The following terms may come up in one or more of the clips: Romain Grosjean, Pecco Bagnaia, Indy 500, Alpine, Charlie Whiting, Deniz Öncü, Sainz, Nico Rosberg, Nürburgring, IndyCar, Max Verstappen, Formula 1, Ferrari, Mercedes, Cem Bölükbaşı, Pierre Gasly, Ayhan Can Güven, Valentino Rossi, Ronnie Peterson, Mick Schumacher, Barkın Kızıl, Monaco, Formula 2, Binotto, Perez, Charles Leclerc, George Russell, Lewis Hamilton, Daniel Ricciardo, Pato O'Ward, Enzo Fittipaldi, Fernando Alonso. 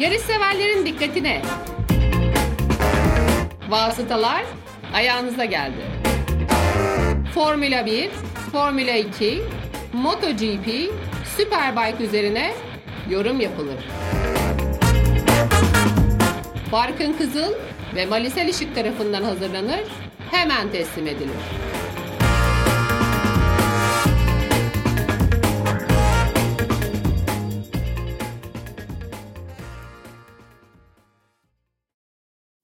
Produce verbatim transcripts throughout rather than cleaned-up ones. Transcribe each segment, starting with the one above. Yarış severlerin dikkatine. Vasıtalar ayağınıza geldi. Formula bir, Formula iki, MotoGP, Superbike üzerine yorum yapılır. Barkın Kızıl ve Mali Selişik tarafından hazırlanır, hemen teslim edilir.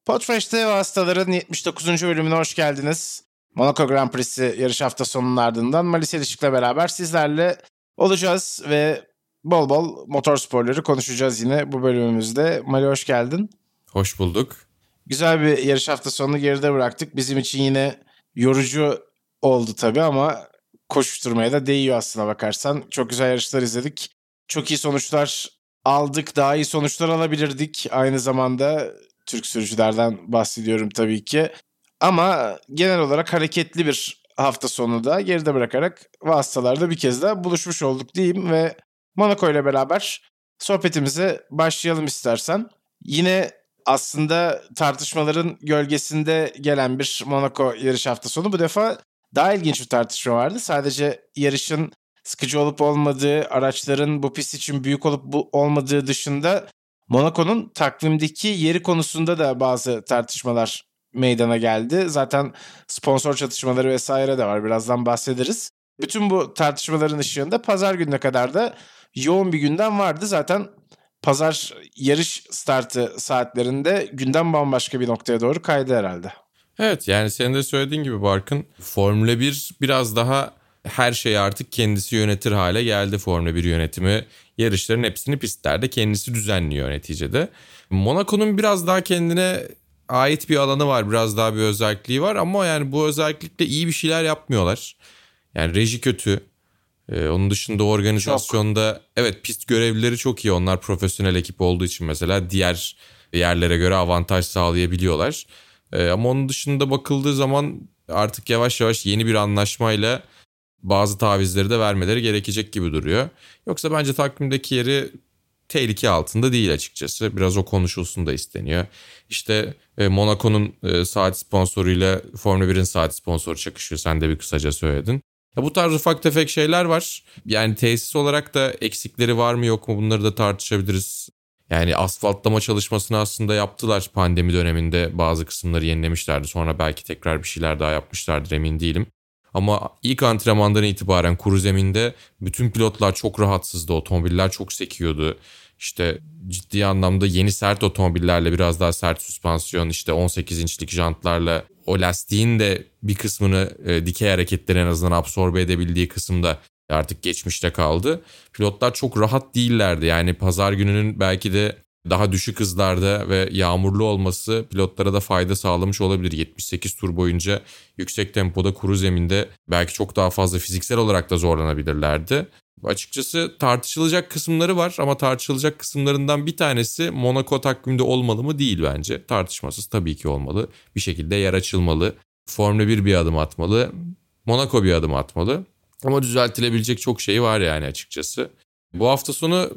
Podfresh'te Vasıtaların yetmiş dokuzuncu bölümüne hoş geldiniz. Monaco Grand Prix'si yarış hafta sonunun ardından Mali Selişik'le beraber sizlerle olacağız ve bol bol motor sporları konuşacağız yine bu bölümümüzde. Mali hoş geldin. Hoş bulduk. Güzel bir yarış hafta sonunu geride bıraktık. Bizim için yine yorucu oldu tabii ama koşuşturmaya da değiyor aslına bakarsan. Çok güzel yarışlar izledik. Çok iyi sonuçlar aldık. Daha iyi sonuçlar alabilirdik. Aynı zamanda Türk sürücülerden bahsediyorum tabii ki. Ama genel olarak hareketli bir hafta sonunu da geride bırakarak vasıtalarda bir kez daha buluşmuş olduk diyeyim ve Monaco ile beraber sohbetimize başlayalım istersen. Yine aslında tartışmaların gölgesinde gelen bir Monaco yarış hafta sonu. Bu defa daha ilginç bir tartışma vardı. Sadece yarışın sıkıcı olup olmadığı, araçların bu pist için büyük olup bu olmadığı dışında Monaco'nun takvimdeki yeri konusunda da bazı tartışmalar meydana geldi. Zaten sponsor çatışmaları vesaire de var. Birazdan bahsederiz. Bütün bu tartışmaların ışığında pazar gününe kadar da yoğun bir gündem vardı. Zaten pazar yarış startı saatlerinde gündem bambaşka bir noktaya doğru kaydı herhalde. Evet, yani senin de söylediğin gibi Barkın, Formula bir biraz daha her şeyi artık kendisi yönetir hale geldi. Formula bir yönetimi yarışların hepsini pistlerde kendisi düzenliyor neticede. Monaco'nun biraz daha kendine ait bir alanı var, biraz daha bir özelliği var ama yani bu özellikle iyi bir şeyler yapmıyorlar. Yani reji kötü. Ee, onun dışında organizasyonda çok. Evet, pist görevlileri çok iyi. Onlar profesyonel ekip olduğu için mesela diğer yerlere göre avantaj sağlayabiliyorlar. Ee, ama onun dışında bakıldığı zaman artık yavaş yavaş yeni bir anlaşmayla bazı tavizleri de vermeleri gerekecek gibi duruyor. Yoksa bence takvimdeki yeri tehlike altında değil açıkçası. Biraz o konuşulsun da isteniyor. İşte e, Monaco'nun e, saat sponsoruyla Formula birin saat sponsoru çakışıyor. Sen de bir kısaca söyledin. Ya bu tarz ufak tefek şeyler var. Yani tesis olarak da eksikleri var mı yok mu bunları da tartışabiliriz. Yani asfaltlama çalışmasını aslında yaptılar pandemi döneminde. Bazı kısımları yenilemişlerdi. Sonra belki tekrar bir şeyler daha yapmışlardır, emin değilim. Ama ilk antrenmandan itibaren kuru zeminde bütün pilotlar çok rahatsızdı. Otomobiller çok sekiyordu. İşte ciddi anlamda yeni sert otomobillerle biraz daha sert süspansiyon, işte on sekiz inçlik jantlarla o lastiğin de bir kısmını e, dikey hareketleri en azından absorbe edebildiği kısımda artık geçmişte kaldı. Pilotlar çok rahat değillerdi. Yani pazar gününün belki de daha düşük hızlarda ve yağmurlu olması pilotlara da fayda sağlamış olabilir. yetmiş sekiz tur boyunca yüksek tempoda kuru zeminde belki çok daha fazla fiziksel olarak da zorlanabilirlerdi. Açıkçası tartışılacak kısımları var ama tartışılacak kısımlarından bir tanesi Monaco takvimde olmalı mı değil bence. Tartışmasız tabii ki olmalı. Bir şekilde yer açılmalı. Formula bir bir adım atmalı. Monaco bir adım atmalı. Ama düzeltilebilecek çok şey var yani açıkçası. Bu hafta sonu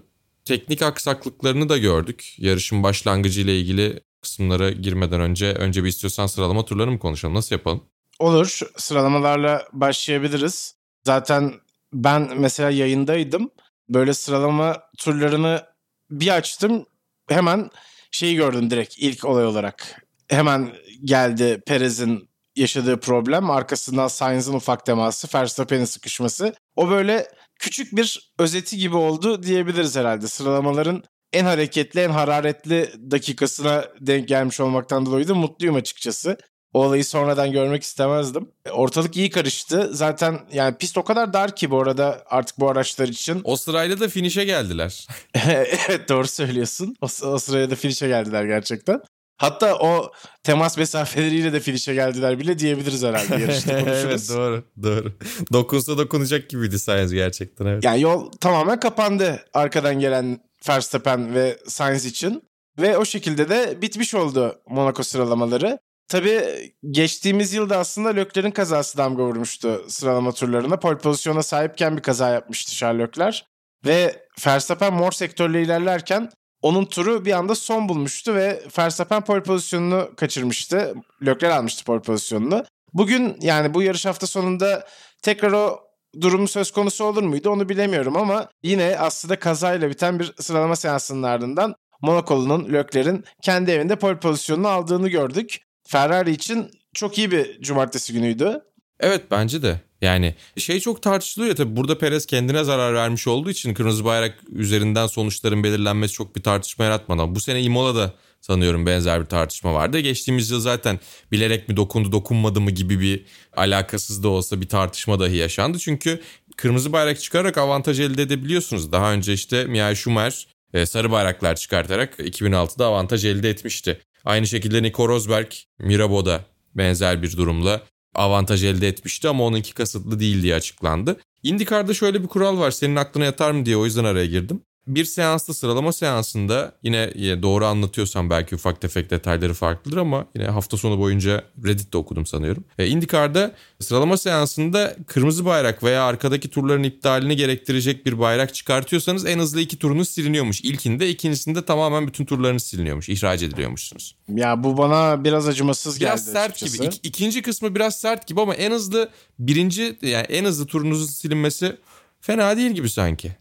teknik aksaklıklarını da gördük. Yarışın başlangıcı ile ilgili kısımlara girmeden önce önce bir istiyorsan sıralama turlarını mı konuşalım? Nasıl yapalım? Olur. Sıralamalarla başlayabiliriz. Zaten ben mesela yayındaydım. Böyle sıralama turlarını bir açtım. Hemen şeyi gördüm direkt ilk olay olarak. Hemen geldi Perez'in yaşadığı problem. Arkasından Sainz'in ufak teması, Verstappen'in sıkışması. O böyle küçük bir özeti gibi oldu diyebiliriz herhalde. Sıralamaların en hareketli, en hararetli dakikasına denk gelmiş olmaktan dolayı da mutluyum açıkçası. O olayı sonradan görmek istemezdim. Ortalık iyi karıştı. Zaten yani pist o kadar dar ki bu arada artık bu araçlar için. O sırayla da finişe geldiler. Evet, doğru söylüyorsun. O, o sırayla da finişe geldiler gerçekten. Hatta o temas mesafeleriyle de finişe geldiler bile diyebiliriz herhalde yarışta konuşuruz. Evet, doğru doğru. Dokunsa dokunacak gibiydi Sainz gerçekten, evet. Yani yol tamamen kapandı arkadan gelen Verstappen ve Sainz için. Ve o şekilde de bitmiş oldu Monaco sıralamaları. Tabii geçtiğimiz yılda aslında Leclerc'in kazası damga vurmuştu sıralama turlarına. Pole pozisyona sahipken bir kaza yapmıştı Charles Leclerc. Ve Verstappen mor sektörle ilerlerken onun turu bir anda son bulmuştu ve Verstappen pole pozisyonunu kaçırmıştı. Leclerc almıştı pole pozisyonunu. Bugün yani bu yarış hafta sonunda tekrar o durum söz konusu olur muydu onu bilemiyorum ama yine aslında kazayla biten bir sıralama seansının ardından Monakolu'nun, Leclerc'in kendi evinde pole pozisyonunu aldığını gördük. Ferrari için çok iyi bir cumartesi günüydü. Evet, bence de. Yani şey çok tartışılıyor ya tabii, burada Perez kendine zarar vermiş olduğu için kırmızı bayrak üzerinden sonuçların belirlenmesi çok bir tartışma yaratmadan. Bu sene İmola'da sanıyorum benzer bir tartışma vardı. Geçtiğimiz yıl zaten bilerek mi dokundu dokunmadı mı gibi bir alakasız da olsa bir tartışma dahi yaşandı. Çünkü kırmızı bayrak çıkararak avantaj elde edebiliyorsunuz. Daha önce işte Michael Schumacher sarı bayraklar çıkartarak iki bin altıda avantaj elde etmişti. Aynı şekilde Nico Rosberg Mirabeau'da benzer bir durumla avantaj elde etmişti ama onunki kasıtlı değil diye açıklandı. IndyCar'da şöyle bir kural var, senin aklına yatar mı diye, o yüzden araya girdim. Bir seansta, sıralama seansında, yine doğru anlatıyorsam belki ufak tefek detayları farklıdır ama yine hafta sonu boyunca Reddit'te okudum sanıyorum. E, IndyCar'da sıralama seansında kırmızı bayrak veya arkadaki turların iptalini gerektirecek bir bayrak çıkartıyorsanız en hızlı iki turunuz siliniyormuş. İlkinde, ikincisinde tamamen bütün turlarınız siliniyormuş, ihraç ediliyormuşsunuz. Ya bu bana biraz acımasız geldi açıkçası. Biraz sert gibi. İk- ikinci kısmı biraz sert gibi ama en hızlı birinci, yani en hızlı turunuzun silinmesi fena değil gibi sanki.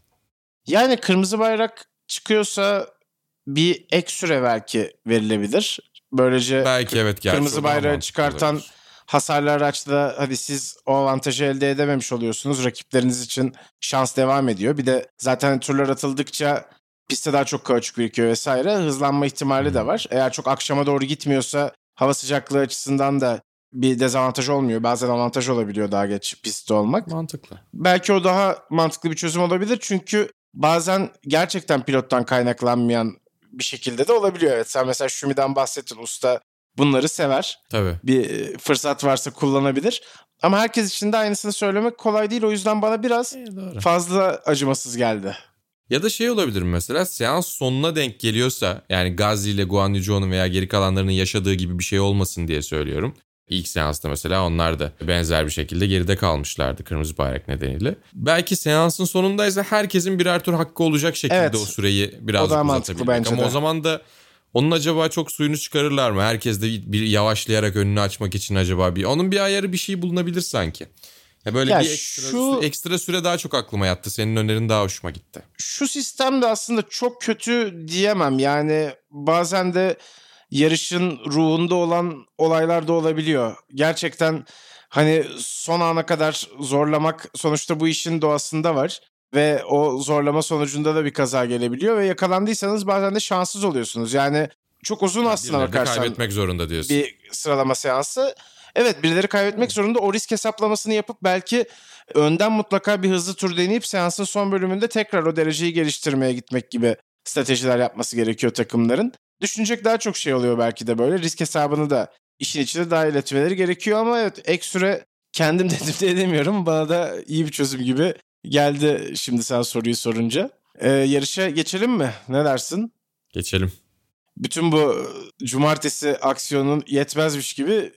Yani kırmızı bayrak çıkıyorsa bir ek süre belki verilebilir. Böylece belki, evet, kırmızı bayrağı çıkartan olabilir. Hasarlı araçta hadi siz o avantajı elde edememiş oluyorsunuz. Rakipleriniz için şans devam ediyor. Bir de zaten turlar atıldıkça pistte daha çok kauçuk birikiyor vesaire. Hızlanma ihtimali hmm. de var. Eğer çok akşama doğru gitmiyorsa hava sıcaklığı açısından da bir dezavantaj olmuyor. Bazen avantaj olabiliyor daha geç pistte olmak. Mantıklı. Belki o daha mantıklı bir çözüm olabilir çünkü bazen gerçekten pilottan kaynaklanmayan bir şekilde de olabiliyor. Evet, sen mesela Şumi'den bahsettin, usta bunları sever. Tabii. Bir fırsat varsa kullanabilir. Ama herkes için de aynısını söylemek kolay değil. O yüzden bana biraz e, fazla acımasız geldi. Ya da şey olabilir mesela, seans sonuna denk geliyorsa, yani Gasly ile Guan Yujo'nun veya geri kalanlarının yaşadığı gibi bir şey olmasın diye söylüyorum. İlk seansta mesela onlar da benzer bir şekilde geride kalmışlardı kırmızı bayrak nedeniyle. Belki seansın sonundaysa herkesin birer tur hakkı olacak şekilde, evet, o süreyi biraz uzatabilmek. Ama de. O zaman da onun acaba çok suyunu çıkarırlar mı? Herkes de bir yavaşlayarak önünü açmak için acaba bir onun bir ayarı bir şey bulunabilir sanki. Ya böyle ya bir ekstra, şu, ekstra süre daha çok aklıma yattı. Senin önerin daha hoşuma gitti. Şu sistem de aslında çok kötü diyemem. Yani bazen de yarışın ruhunda olan olaylar da olabiliyor. Gerçekten hani son ana kadar zorlamak sonuçta bu işin doğasında var. Ve o zorlama sonucunda da bir kaza gelebiliyor. Ve yakalandıysanız bazen de şanssız oluyorsunuz. Yani çok uzun aslına bakarsan kaybetmek zorunda diyorsun. Bir sıralama seansı. Evet, birileri kaybetmek zorunda, o risk hesaplamasını yapıp belki önden mutlaka bir hızlı tur deneyip seansın son bölümünde tekrar o dereceyi geliştirmeye gitmek gibi stratejiler yapması gerekiyor takımların. Düşünecek daha çok şey oluyor belki de böyle. Risk hesabını da işin içine dahil etmeleri gerekiyor ama evet, ek süre kendim dedim de edemiyorum. Bana da iyi bir çözüm gibi geldi şimdi sen soruyu sorunca. Ee, yarışa geçelim mi? Ne dersin? Geçelim. Bütün bu cumartesi aksiyonun yetmezmiş gibi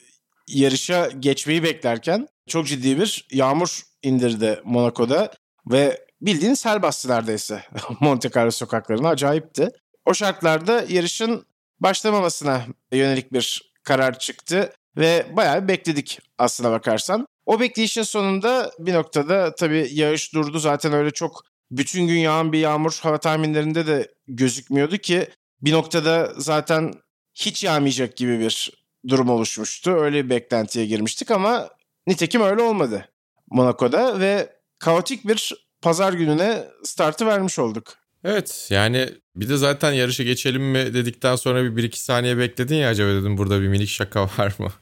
yarışa geçmeyi beklerken çok ciddi bir yağmur indirdi Monaco'da ve bildiğin sel bastı neredeyse Monte Carlo sokaklarına, acayipti. O şartlarda yarışın başlamamasına yönelik bir karar çıktı ve bayağı bekledik aslına bakarsan. O bekleyişin sonunda bir noktada tabii yağış durdu. Zaten öyle çok bütün gün yağan bir yağmur hava tahminlerinde de gözükmüyordu ki bir noktada zaten hiç yağmayacak gibi bir durum oluşmuştu. Öyle bir beklentiye girmiştik ama nitekim öyle olmadı Monaco'da ve kaotik bir pazar gününe startı vermiş olduk. Evet, yani bir de zaten yarışa geçelim mi dedikten sonra bir, bir iki saniye bekledin ya, acaba dedim burada bir minik şaka var mı?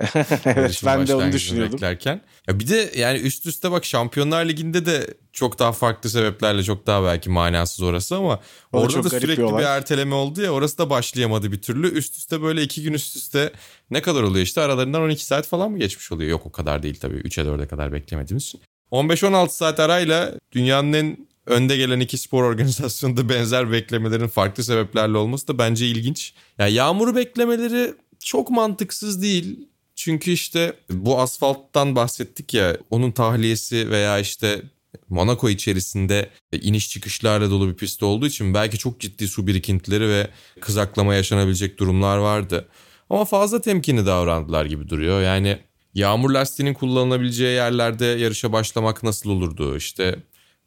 Evet, ben de onu düşünüyordum. Beklerken. Ya bir de yani üst üste bak, Şampiyonlar Ligi'nde de çok daha farklı sebeplerle çok daha belki manasız orası ama o orada da sürekli bir, bir erteleme oldu ya, orası da başlayamadı bir türlü. Üst üste böyle iki gün üst üste ne kadar oluyor işte, aralarından on iki saat falan mı geçmiş oluyor? Yok, o kadar değil tabii, üçe dörde kadar beklemediğimiz için. on beş on altı saat arayla dünyanın en önde gelen iki spor organizasyonunda benzer beklemelerin farklı sebeplerle olması da bence ilginç. Yani yağmuru beklemeleri çok mantıksız değil. Çünkü işte bu asfalttan bahsettik ya, onun tahliyesi veya işte Monaco içerisinde iniş çıkışlarla dolu bir pist olduğu için belki çok ciddi su birikintileri ve kızaklama yaşanabilecek durumlar vardı. Ama fazla temkinli davrandılar gibi duruyor. Yani yağmur lastiğinin kullanılabileceği yerlerde yarışa başlamak nasıl olurdu? İşte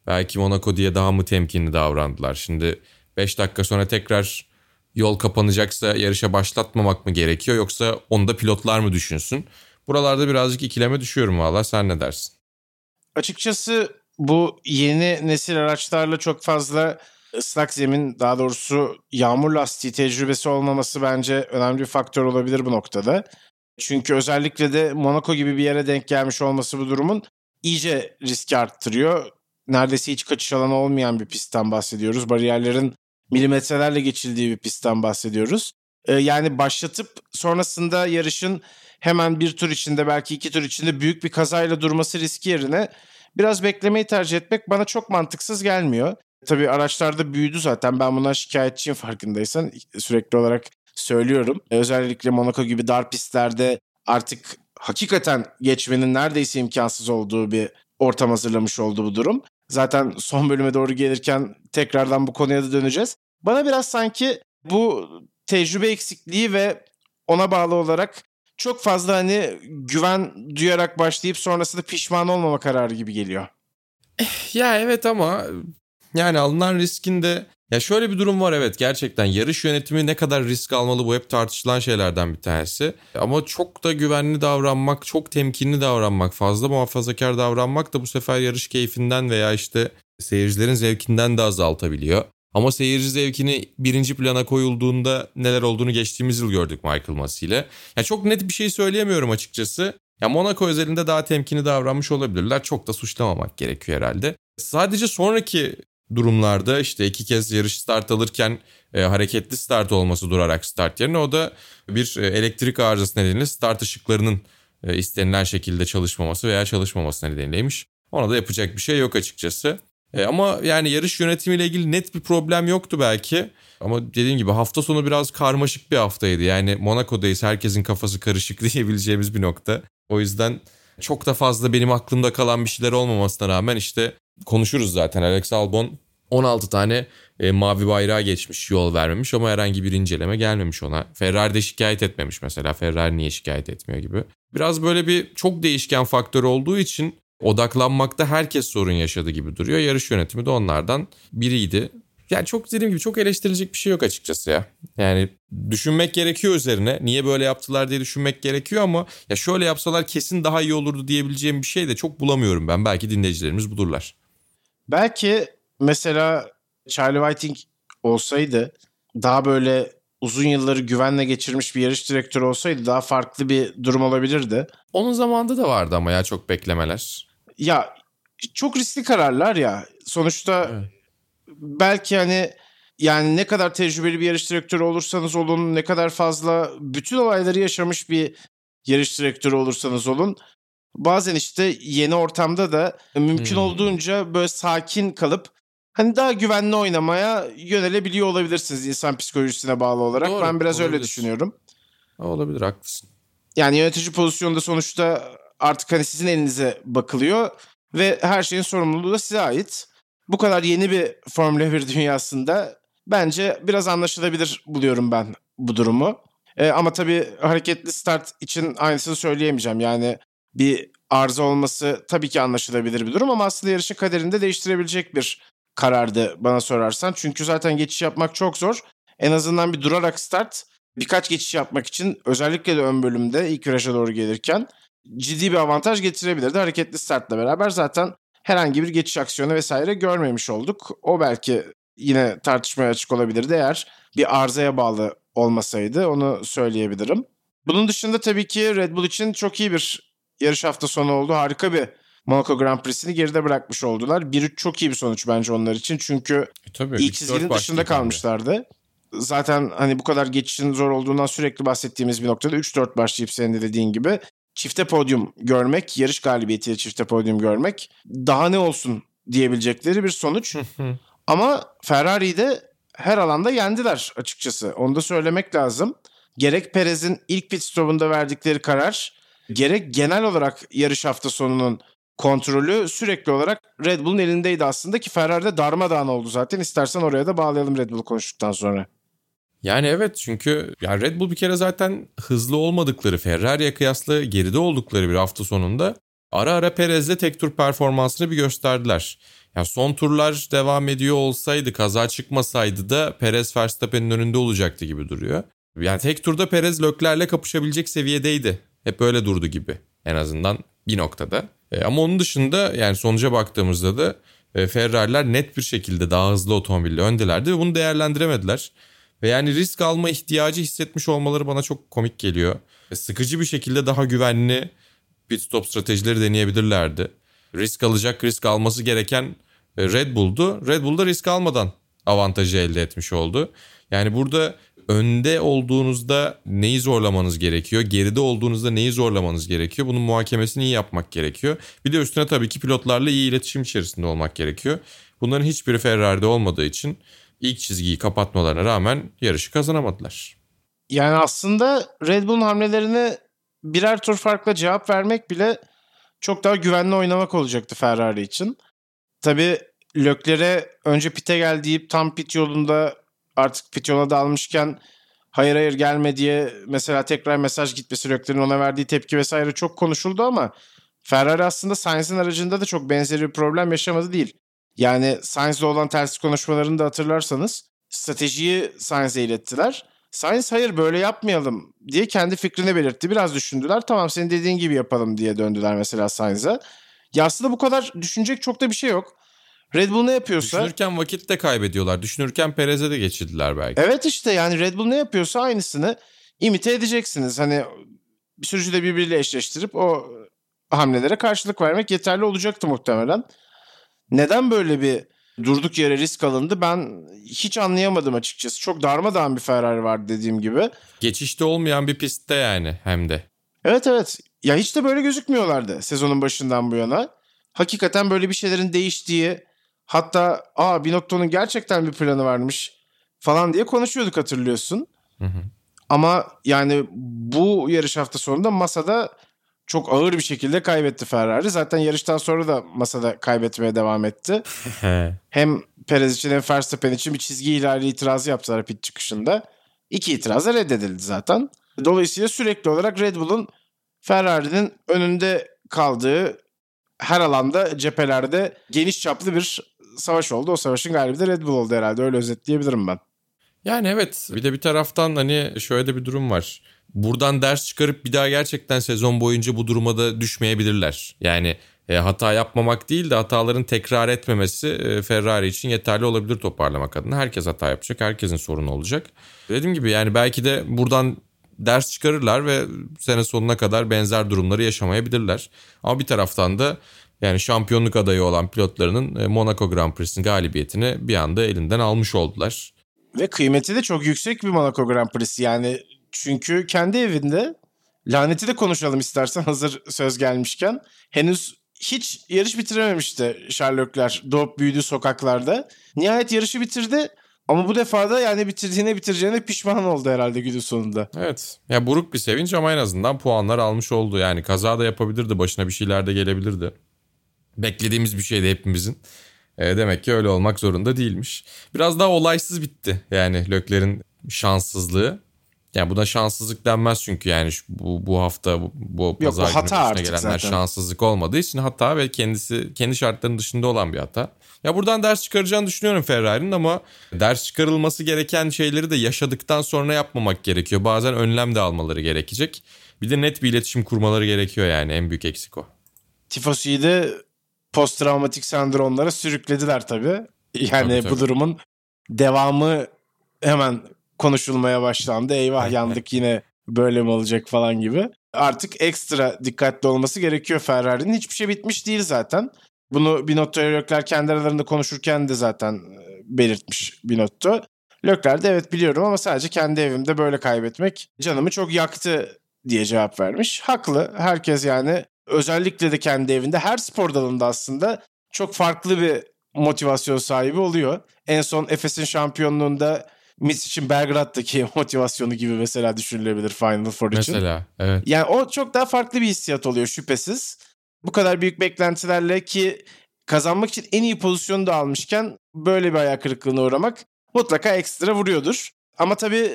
belki Monaco diye daha mı temkinli davrandılar? Şimdi beş dakika sonra tekrar yol kapanacaksa yarışa başlatmamak mı gerekiyor? Yoksa onu da pilotlar mı düşünsün? Buralarda birazcık ikileme düşüyorum valla. Sen ne dersin? Açıkçası bu yeni nesil araçlarla çok fazla ıslak zemin, daha doğrusu yağmur lastiği tecrübesi olmaması bence önemli bir faktör olabilir bu noktada. Çünkü özellikle de Monaco gibi bir yere denk gelmiş olması bu durumun iyice riski arttırıyor. Neredeyse hiç kaçış alanı olmayan bir pistten bahsediyoruz. Bariyerlerin milimetrelerle geçildiği bir pistten bahsediyoruz. Ee, yani başlatıp sonrasında yarışın hemen bir tur içinde, belki iki tur içinde büyük bir kazayla durması riski yerine biraz beklemeyi tercih etmek bana çok mantıksız gelmiyor. Tabii araçlarda büyüdü zaten. Ben bundan şikayetçiyim, farkındaysan. Sürekli olarak söylüyorum. Özellikle Monaco gibi dar pistlerde artık hakikaten geçmenin neredeyse imkansız olduğu bir ortam hazırlamış oldu bu durum. Zaten son bölüme doğru gelirken tekrardan bu konuya da döneceğiz. Bana biraz sanki bu tecrübe eksikliği ve ona bağlı olarak çok fazla hani güven duyarak başlayıp sonrasında pişman olmama kararı gibi geliyor. Ya evet, ama yani alınan riskin de ya şöyle bir durum var, evet gerçekten yarış yönetimi ne kadar risk almalı, bu hep tartışılan şeylerden bir tanesi. Ama çok da güvenli davranmak, çok temkinli davranmak, fazla muhafazakar davranmak da bu sefer yarış keyfinden veya işte seyircilerin zevkinden de azaltabiliyor. Ama seyirci zevkini birinci plana koyulduğunda neler olduğunu geçtiğimiz yıl gördük Michael Masi ile. Ya çok net bir şey söyleyemiyorum açıkçası. Ya Monaco özelinde daha temkinli davranmış olabilirler. Çok da suçlamamak gerekiyor herhalde. Sadece sonraki durumlarda işte iki kez yarış start alırken e, hareketli start olması durarak start yerine, o da bir elektrik arızası nedeniyle start ışıklarının e, istenilen şekilde çalışmaması veya çalışmaması nedeniyleymiş. Ona da yapacak bir şey yok açıkçası. E, ama yani yarış yönetimiyle ilgili net bir problem yoktu belki. Ama dediğim gibi hafta sonu biraz karmaşık bir haftaydı. Yani Monaco'dayız, herkesin kafası karışık diyebileceğimiz bir nokta. O yüzden çok da fazla benim aklımda kalan bir şeyler olmamasına rağmen işte konuşuruz zaten. Alex Albon on altı tane e, mavi bayrağı geçmiş, yol vermemiş ama herhangi bir inceleme gelmemiş ona. Ferrari de şikayet etmemiş mesela. Ferrari niye şikayet etmiyor gibi. Biraz böyle bir çok değişken faktör olduğu için odaklanmakta herkes sorun yaşadı gibi duruyor. Yarış yönetimi de onlardan biriydi. Yani çok dediğim gibi çok eleştirilecek bir şey yok açıkçası ya. Yani düşünmek gerekiyor üzerine. Niye böyle yaptılar diye düşünmek gerekiyor ama ya şöyle yapsalar kesin daha iyi olurdu diyebileceğim bir şey de çok bulamıyorum ben. Belki dinleyicilerimiz bulurlar. Belki mesela Charlie Whiting olsaydı, daha böyle uzun yılları güvenle geçirmiş bir yarış direktörü olsaydı daha farklı bir durum olabilirdi. Onun zamanında da vardı ama ya çok beklemeler. Ya çok riskli kararlar ya. Sonuçta evet. Belki hani yani ne kadar tecrübeli bir yarış direktörü olursanız olun, ne kadar fazla bütün olayları yaşamış bir yarış direktörü olursanız olun, bazen işte yeni ortamda da mümkün hmm. olduğunca böyle sakin kalıp hani daha güvenli oynamaya yönelebiliyor olabilirsiniz insan psikolojisine bağlı olarak. Doğru, ben biraz olabilir. Öyle düşünüyorum. Olabilir, haklısın. Yani yönetici pozisyonda sonuçta artık hani sizin elinize bakılıyor ve her şeyin sorumluluğu da size ait. Bu kadar yeni bir Formula bir dünyasında bence biraz anlaşılabilir buluyorum ben bu durumu. Ee, ama tabii hareketli start için aynısını söyleyemeyeceğim. Yani bir arıza olması tabii ki anlaşılabilir bir durum ama aslında yarışın kaderini de değiştirebilecek bir karardı bana sorarsan. Çünkü zaten geçiş yapmak çok zor. En azından bir durarak start, birkaç geçiş yapmak için özellikle de ön bölümde ilk viraja doğru gelirken ciddi bir avantaj getirebilirdi. Hareketli startla beraber zaten herhangi bir geçiş aksiyonu vesaire görmemiş olduk. O belki yine tartışmaya açık olabilirdi eğer bir arızaya bağlı olmasaydı, onu söyleyebilirim. Bunun dışında tabii ki Red Bull için çok iyi bir yarış hafta sonu oldu. Harika bir Monaco Grand Prix'sini geride bırakmış oldular. bir üç çok iyi bir sonuç bence onlar için. Çünkü e tabii, ilk çizginin dışında kalmışlardı. Yani. Zaten hani bu kadar geçişin zor olduğundan sürekli bahsettiğimiz bir noktada üç dört başlayıp senin de dediğin gibi çifte podyum görmek, yarış galibiyetiyle çifte podyum görmek daha ne olsun diyebilecekleri bir sonuç. Ama Ferrari'yi de her alanda yendiler açıkçası. Onu da söylemek lazım. Gerek Perez'in ilk pit stopunda verdikleri karar, gerek genel olarak yarış hafta sonunun kontrolü sürekli olarak Red Bull'un elindeydi aslında, ki Ferrari'de darmadağın oldu zaten. İstersen oraya da bağlayalım Red Bull'u konuştuktan sonra. Yani evet, çünkü ya Red Bull bir kere zaten hızlı olmadıkları, Ferrari'ye kıyasla geride oldukları bir hafta sonunda ara ara Perez'le tek tur performansını bir gösterdiler. Ya son turlar devam ediyor olsaydı, kaza çıkmasaydı da Perez Verstappen'in önünde olacaktı gibi duruyor. Yani tek turda Perez Leclerc'le kapışabilecek seviyedeydi. Hep öyle durdu gibi, en azından bir noktada. E, ama onun dışında yani sonuca baktığımızda da e, Ferrari'ler net bir şekilde daha hızlı otomobille öndelerdi ve bunu değerlendiremediler. Ve yani risk alma ihtiyacı hissetmiş olmaları bana çok komik geliyor. E, sıkıcı bir şekilde daha güvenli pit stop stratejileri deneyebilirlerdi. Risk alacak, risk alması gereken Red Bull'du. Red Bull da risk almadan avantajı elde etmiş oldu. Yani burada önde olduğunuzda neyi zorlamanız gerekiyor? Geride olduğunuzda neyi zorlamanız gerekiyor? Bunun muhakemesini iyi yapmak gerekiyor. Bir de üstüne tabii ki pilotlarla iyi iletişim içerisinde olmak gerekiyor. Bunların hiçbiri Ferrari'de olmadığı için ilk çizgiyi kapatmalarına rağmen yarışı kazanamadılar. Yani aslında Red Bull'un hamlelerine birer tur farkla cevap vermek bile çok daha güvenli oynamak olacaktı Ferrari için. Tabii Leclerc'e önce pite gel deyip tam pit yolunda artık pit yoluna dalmışken hayır hayır gelme diye mesela tekrar mesaj gitmesi, Leclerc'in ona verdiği tepki vesaire çok konuşuldu ama Ferrari aslında Sainz'in aracında da çok benzeri bir problem yaşamadı değil. Yani Sainz'le olan ters konuşmalarını da hatırlarsanız stratejiyi Sainz'e ilettiler. Sainz hayır böyle yapmayalım diye kendi fikrini belirtti. Biraz düşündüler, tamam senin dediğin gibi yapalım diye döndüler mesela Sainz'e. Ya aslında bu kadar düşünecek çok da bir şey yok. Red Bull ne yapıyorsa... Düşünürken vakit de kaybediyorlar. Düşünürken Perez'e de geçirdiler belki. Evet işte yani Red Bull ne yapıyorsa aynısını imite edeceksiniz. Hani bir sürücü de birbiriyle eşleştirip o hamlelere karşılık vermek yeterli olacaktı muhtemelen. Neden böyle bir durduk yere risk alındı ben hiç anlayamadım açıkçası. Çok darmadağın bir Ferrari vardı dediğim gibi. Geçişte olmayan bir pistte yani hem de. Evet evet. Ya hiç de böyle gözükmüyorlardı sezonun başından bu yana. Hakikaten böyle bir şeylerin değiştiği, hatta aa Binotto'nun gerçekten bir planı varmış falan diye konuşuyorduk, hatırlıyorsun. Hı hı. Ama yani bu yarış hafta sonunda masada çok ağır bir şekilde kaybetti Ferrari. Zaten yarıştan sonra da masada kaybetmeye devam etti. Hem Perez için hem Verstappen için bir çizgi ihlali itirazı yaptılar pit çıkışında. İki itiraz da reddedildi zaten. Dolayısıyla sürekli olarak Red Bull'un Ferrari'nin önünde kaldığı her alanda, cephelerde geniş çaplı bir savaş oldu. O savaşın galibi de Red Bull oldu herhalde. Öyle özetleyebilirim ben. Yani evet, bir de bir taraftan hani şöyle de bir durum var. Buradan ders çıkarıp bir daha gerçekten sezon boyunca bu duruma da düşmeyebilirler. Yani e, hata yapmamak değil de hataların tekrar etmemesi e, Ferrari için yeterli olabilir toparlamak adına. Herkes hata yapacak, herkesin sorunu olacak. Dediğim gibi yani belki de buradan ders çıkarırlar ve sene sonuna kadar benzer durumları yaşamayabilirler. Ama bir taraftan da yani şampiyonluk adayı olan pilotlarının Monaco Grand Prix'sinin galibiyetini bir anda elinden almış oldular. Ve kıymeti de çok yüksek bir Monaco Grand Prix'si yani. Çünkü kendi evinde, laneti de konuşalım istersen hazır söz gelmişken. Henüz hiç yarış bitirememişti Charles Leclerc doğup büyüdüğü sokaklarda. Nihayet yarışı bitirdi. Ama bu defa da yani bitirdiğine bitireceğine pişman oldu herhalde günün sonunda. Evet. Ya buruk bir sevinç ama en azından puanlar almış oldu. Yani kaza da yapabilirdi. Başına bir şeyler de gelebilirdi. Beklediğimiz bir şeydi hepimizin. E, demek ki öyle olmak zorunda değilmiş. Biraz daha olaysız bitti. Yani Leclerc'in şanssızlığı. Yani buna şanssızlık denmez çünkü yani bu, bu hafta bu, bu pazar Yok, bu günü üstüne gelenler zaten. Şanssızlık olmadığı için hata ve kendisi kendi şartlarının dışında olan bir hata. Ya buradan ders çıkaracağını düşünüyorum Ferrari'nin ama ders çıkarılması gereken şeyleri de yaşadıktan sonra yapmamak gerekiyor. Bazen önlem de almaları gerekecek. Bir de net bir iletişim kurmaları gerekiyor yani, en büyük eksik o. Tifosi'yi de post travmatik sendromlara sürüklediler tabii. Yani tabii, tabii. Bu durumun devamı hemen konuşulmaya başlandı. Eyvah yandık yine böyle mi olacak falan gibi. Artık ekstra dikkatli olması gerekiyor Ferrari'nin. Hiçbir şey bitmiş değil zaten. Bunu Binotto ile Leclerc kendi aralarında konuşurken de zaten belirtmiş Binotto. Leclerc de evet biliyorum ama sadece kendi evimde böyle kaybetmek canımı çok yaktı diye cevap vermiş. Haklı. Herkes yani özellikle de kendi evinde her spor dalında aslında çok farklı bir motivasyon sahibi oluyor. En son Efes'in şampiyonluğunda Mitch için Belgrad'daki motivasyonu gibi mesela düşünülebilir Final Four için. Mesela evet. Yani o çok daha farklı bir hissiyat oluyor şüphesiz. bu kadar büyük beklentilerle ki kazanmak için en iyi pozisyonu da almışken böyle bir ayak kırıklığına uğramak mutlaka ekstra vuruyordur. Ama tabii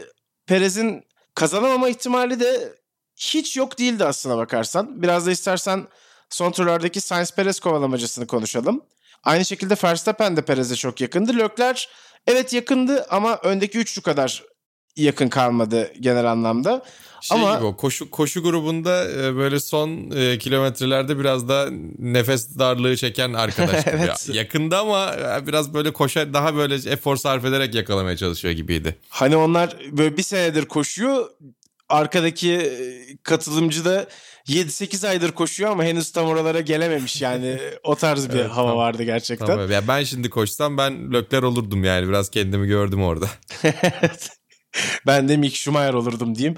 Perez'in kazanamama ihtimali de hiç yok değildi aslına bakarsan. Biraz da istersen son turlardaki Sainz-Perez kovalamacasını konuşalım. Aynı şekilde Verstappen de Perez'e çok yakındı. Leclerc evet yakındı ama öndeki üçlü kadar yakın kalmadı genel anlamda. Şey ama gibi o, koşu, koşu grubunda böyle son e, kilometrelerde biraz da nefes darlığı çeken arkadaş gibi. Evet. Yakında ama biraz böyle koşar, daha böyle efor sarf ederek yakalamaya çalışıyor gibiydi. Hani onlar böyle bir senedir koşuyor. Arkadaki katılımcı da yedi sekiz aydır koşuyor ama henüz tam oralara gelememiş yani. O tarz bir evet, hava tamam. vardı gerçekten. Tamam. Ya ben şimdi koşsam ben Leclerc olurdum yani. Biraz kendimi gördüm orada. Ben de Mick Schumacher olurdum diyeyim.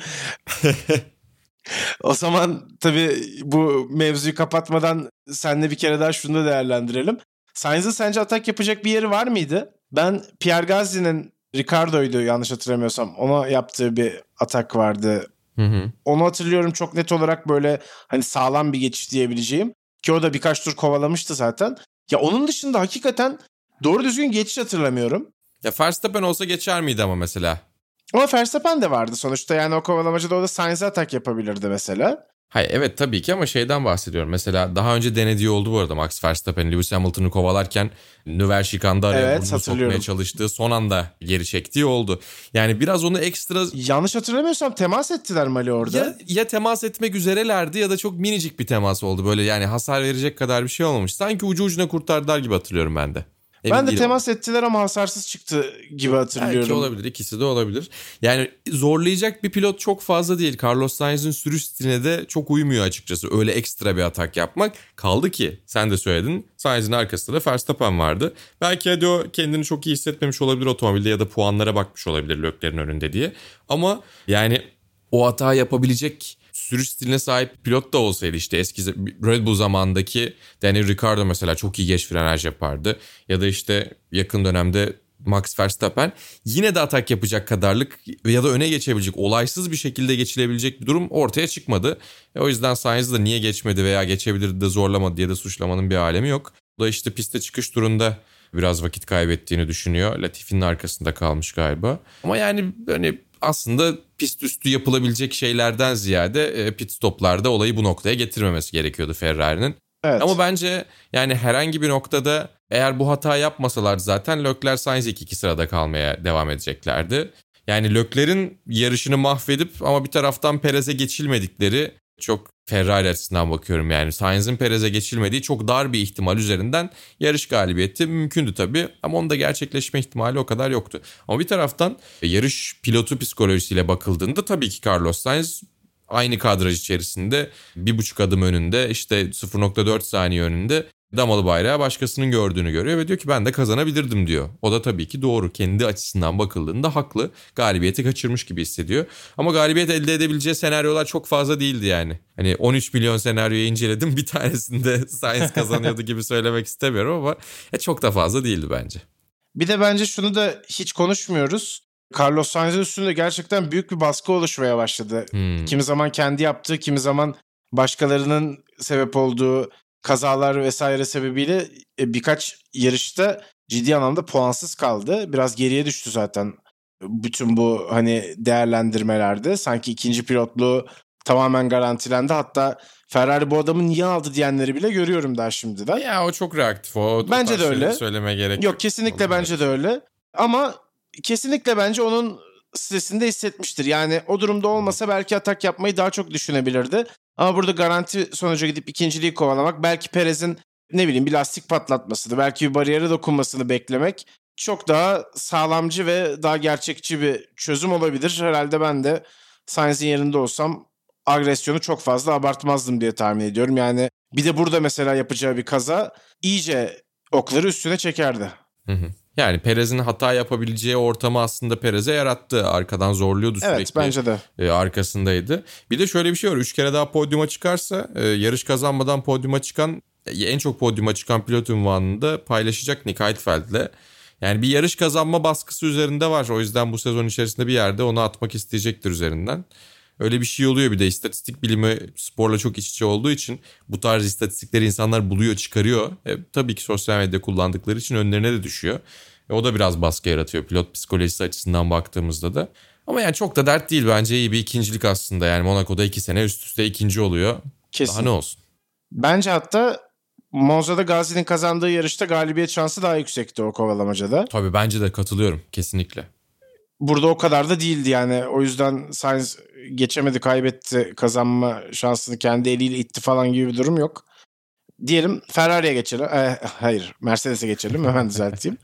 O zaman tabii bu mevzuyu kapatmadan seninle bir kere daha şunu da değerlendirelim. Sainz'ın sence atak yapacak bir yeri var mıydı? Ben Pierre Gasly'nin Ricardo'ydu yanlış hatırlamıyorsam. Ona yaptığı bir atak vardı. Hı hı. Onu hatırlıyorum çok net olarak böyle hani sağlam bir geçiş diyebileceğim. Ki o da birkaç tur kovalamıştı zaten. Ya onun dışında hakikaten doğru düzgün geçiş hatırlamıyorum. Ya Verstappen olsa geçer miydi ama mesela? Ama Verstappen de vardı sonuçta yani o kovalamacada o da Sainz'e atak yapabilirdi mesela. Hayır evet tabii ki ama şeyden bahsediyorum. Mesela daha önce denediği oldu bu arada Max Verstappen. Lewis Hamilton'ı kovalarken Nüver Şikan'da araya evet, burnunu sokmaya çalıştığı son anda geri çektiği oldu. Yani biraz onu ekstra... Yanlış hatırlamıyorsam temas ettiler Mali orada. Ya, ya temas etmek üzerelerdi ya da çok minicik bir temas oldu. Böyle yani hasar verecek kadar bir şey olmamış. Sanki ucu ucuna kurtardılar gibi hatırlıyorum ben de. Emin ben de temas ama. ettiler ama hasarsız çıktı gibi hatırlıyorum. Belki olabilir, ikisi de olabilir. Yani zorlayacak bir pilot çok fazla değil. Carlos Sainz'in sürüş stiline de çok uymuyor açıkçası. Öyle ekstra bir atak yapmak. Kaldı ki sen de söyledin, Sainz'in arkasında da Verstappen vardı. Belki hadi o kendini çok iyi hissetmemiş olabilir otomobilde ya da puanlara bakmış olabilir Leclerc'in önünde diye. Ama yani o hata yapabilecek sürüş stiline sahip pilot da olsaydı işte eski Red Bull zamanındaki Daniel Ricciardo mesela çok iyi geç frenaj yapardı. Ya da işte yakın dönemde Max Verstappen yine de atak yapacak kadarlık ya da öne geçebilecek, olaysız bir şekilde geçilebilecek bir durum ortaya çıkmadı. E o yüzden Sainz de niye geçmedi veya geçebilirdi de zorlamadı diye de suçlamanın bir alemi yok. O da işte piste çıkış turunda biraz vakit kaybettiğini düşünüyor. Latifi'nin arkasında kalmış galiba. Ama yani hani aslında pist üstü yapılabilecek şeylerden ziyade pit stoplarda olayı bu noktaya getirmemesi gerekiyordu Ferrari'nin. Evet. Ama bence yani herhangi bir noktada eğer bu hata yapmasalar zaten Leclerc Sainz iki iki sırada kalmaya devam edeceklerdi. Yani Leclerc'in yarışını mahvedip ama bir taraftan Perez'e geçilmedikleri çok Ferrari açısından bakıyorum yani. Sainz'in Perez'e geçilmediği çok dar bir ihtimal üzerinden yarış galibiyeti mümkündü tabii. Ama onun da gerçekleşme ihtimali o kadar yoktu. Ama bir taraftan yarış pilotu psikolojisiyle bakıldığında tabii ki Carlos Sainz aynı kadraj içerisinde bir buçuk adım önünde işte sıfır nokta dört saniye önünde damalı bayrağı başkasının gördüğünü görüyor ve diyor ki ben de kazanabilirdim diyor. O da tabii ki doğru. Kendi açısından bakıldığında haklı. Galibiyeti kaçırmış gibi hissediyor. Ama galibiyet elde edebileceği senaryolar çok fazla değildi yani. Hani on üç milyon senaryoyu inceledim. Bir tanesinde Sainz kazanıyordu gibi söylemek istemiyorum ama çok da fazla değildi bence. Bir de bence şunu da hiç konuşmuyoruz. Carlos Sainz'in üstünde gerçekten büyük bir baskı oluşmaya başladı. Hmm. Kimi zaman kendi yaptığı, kimi zaman başkalarının sebep olduğu kazalar vesaire sebebiyle birkaç yarışta ciddi anlamda puansız kaldı. Biraz geriye düştü zaten bütün bu hani değerlendirmelerde. Sanki ikinci pilotluğu tamamen garantilendi. Hatta Ferrari bu adamı niye aldı diyenleri bile görüyorum daha şimdiden. Ya o çok reaktif. O bence de öyle. Söylemeye gerek yok. Yok kesinlikle olabilir. Bence de öyle. Ama kesinlikle bence onun stresini de hissetmiştir. Yani o durumda olmasa belki atak yapmayı daha çok düşünebilirdi. Ama burada garanti sonuca gidip ikinciliği kovalamak, belki Perez'in ne bileyim bir lastik patlatmasını, belki bir bariyere dokunmasını beklemek çok daha sağlamcı ve daha gerçekçi bir çözüm olabilir. Herhalde ben de Sainz'in yerinde olsam agresyonu çok fazla abartmazdım diye tahmin ediyorum. Yani bir de burada mesela yapacağı bir kaza iyice okları üstüne çekerdi. Hı hı. Yani Perez'in hata yapabileceği ortamı aslında Perez'e yarattı. Arkadan zorluyordu sürekli. Evet bence de. E, arkasındaydı. Bir de şöyle bir şey var. Üç kere daha podyuma çıkarsa e, yarış kazanmadan podyuma çıkan e, en çok podyuma çıkan pilot unvanını da paylaşacak Nick Heidfeld'le. Yani bir yarış kazanma baskısı üzerinde var. O yüzden bu sezon içerisinde bir yerde onu atmak isteyecektir üzerinden. Öyle bir şey oluyor bir de istatistik bilimi sporla çok iç içe olduğu için bu tarz istatistikleri insanlar buluyor, çıkarıyor. E, tabii ki sosyal medyada kullandıkları için önlerine de düşüyor. E, o da biraz baskı yaratıyor pilot psikolojisi açısından baktığımızda da. Ama yani çok da dert değil bence, iyi bir ikincilik aslında. Yani Monaco'da iki sene üst üste ikinci oluyor. Kesin. Daha ne olsun? Bence hatta Monza'da Gazi'nin kazandığı yarışta galibiyet şansı daha yüksekti o kovalamacada. Tabii bence de katılıyorum kesinlikle. Burada o kadar da değildi yani. O yüzden Sainz geçemedi, kaybetti, kazanma şansını kendi eliyle itti falan gibi bir durum yok. Diyelim Ferrari'ye geçelim. Ee, hayır, Mercedes'e geçelim, hemen düzelteyim.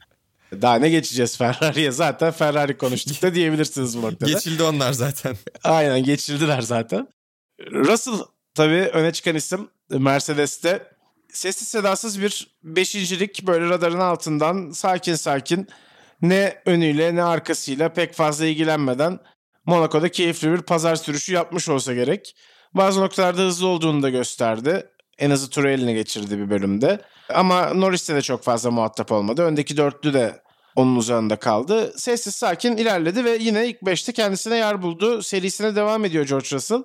Daha ne geçeceğiz Ferrari'ye, zaten Ferrari konuştuk da diyebilirsiniz bu noktada. Geçildi onlar zaten. Aynen, geçildiler zaten. Russell tabii öne çıkan isim Mercedes'te. Sessiz sedasız bir beşincilik, böyle radarın altından sakin sakin, ne önüyle ne arkasıyla pek fazla ilgilenmeden Monaco'da keyifli bir pazar sürüşü yapmış olsa gerek. Bazı noktalarda hızlı olduğunu da gösterdi. En azı turu eline geçirdi bir bölümde. Ama Norris'te de çok fazla muhatap olmadı. Öndeki dörtlü de onun uzağında kaldı. Sessiz sakin ilerledi ve yine ilk beşte kendisine yer buldu. Serisine devam ediyor George Russell.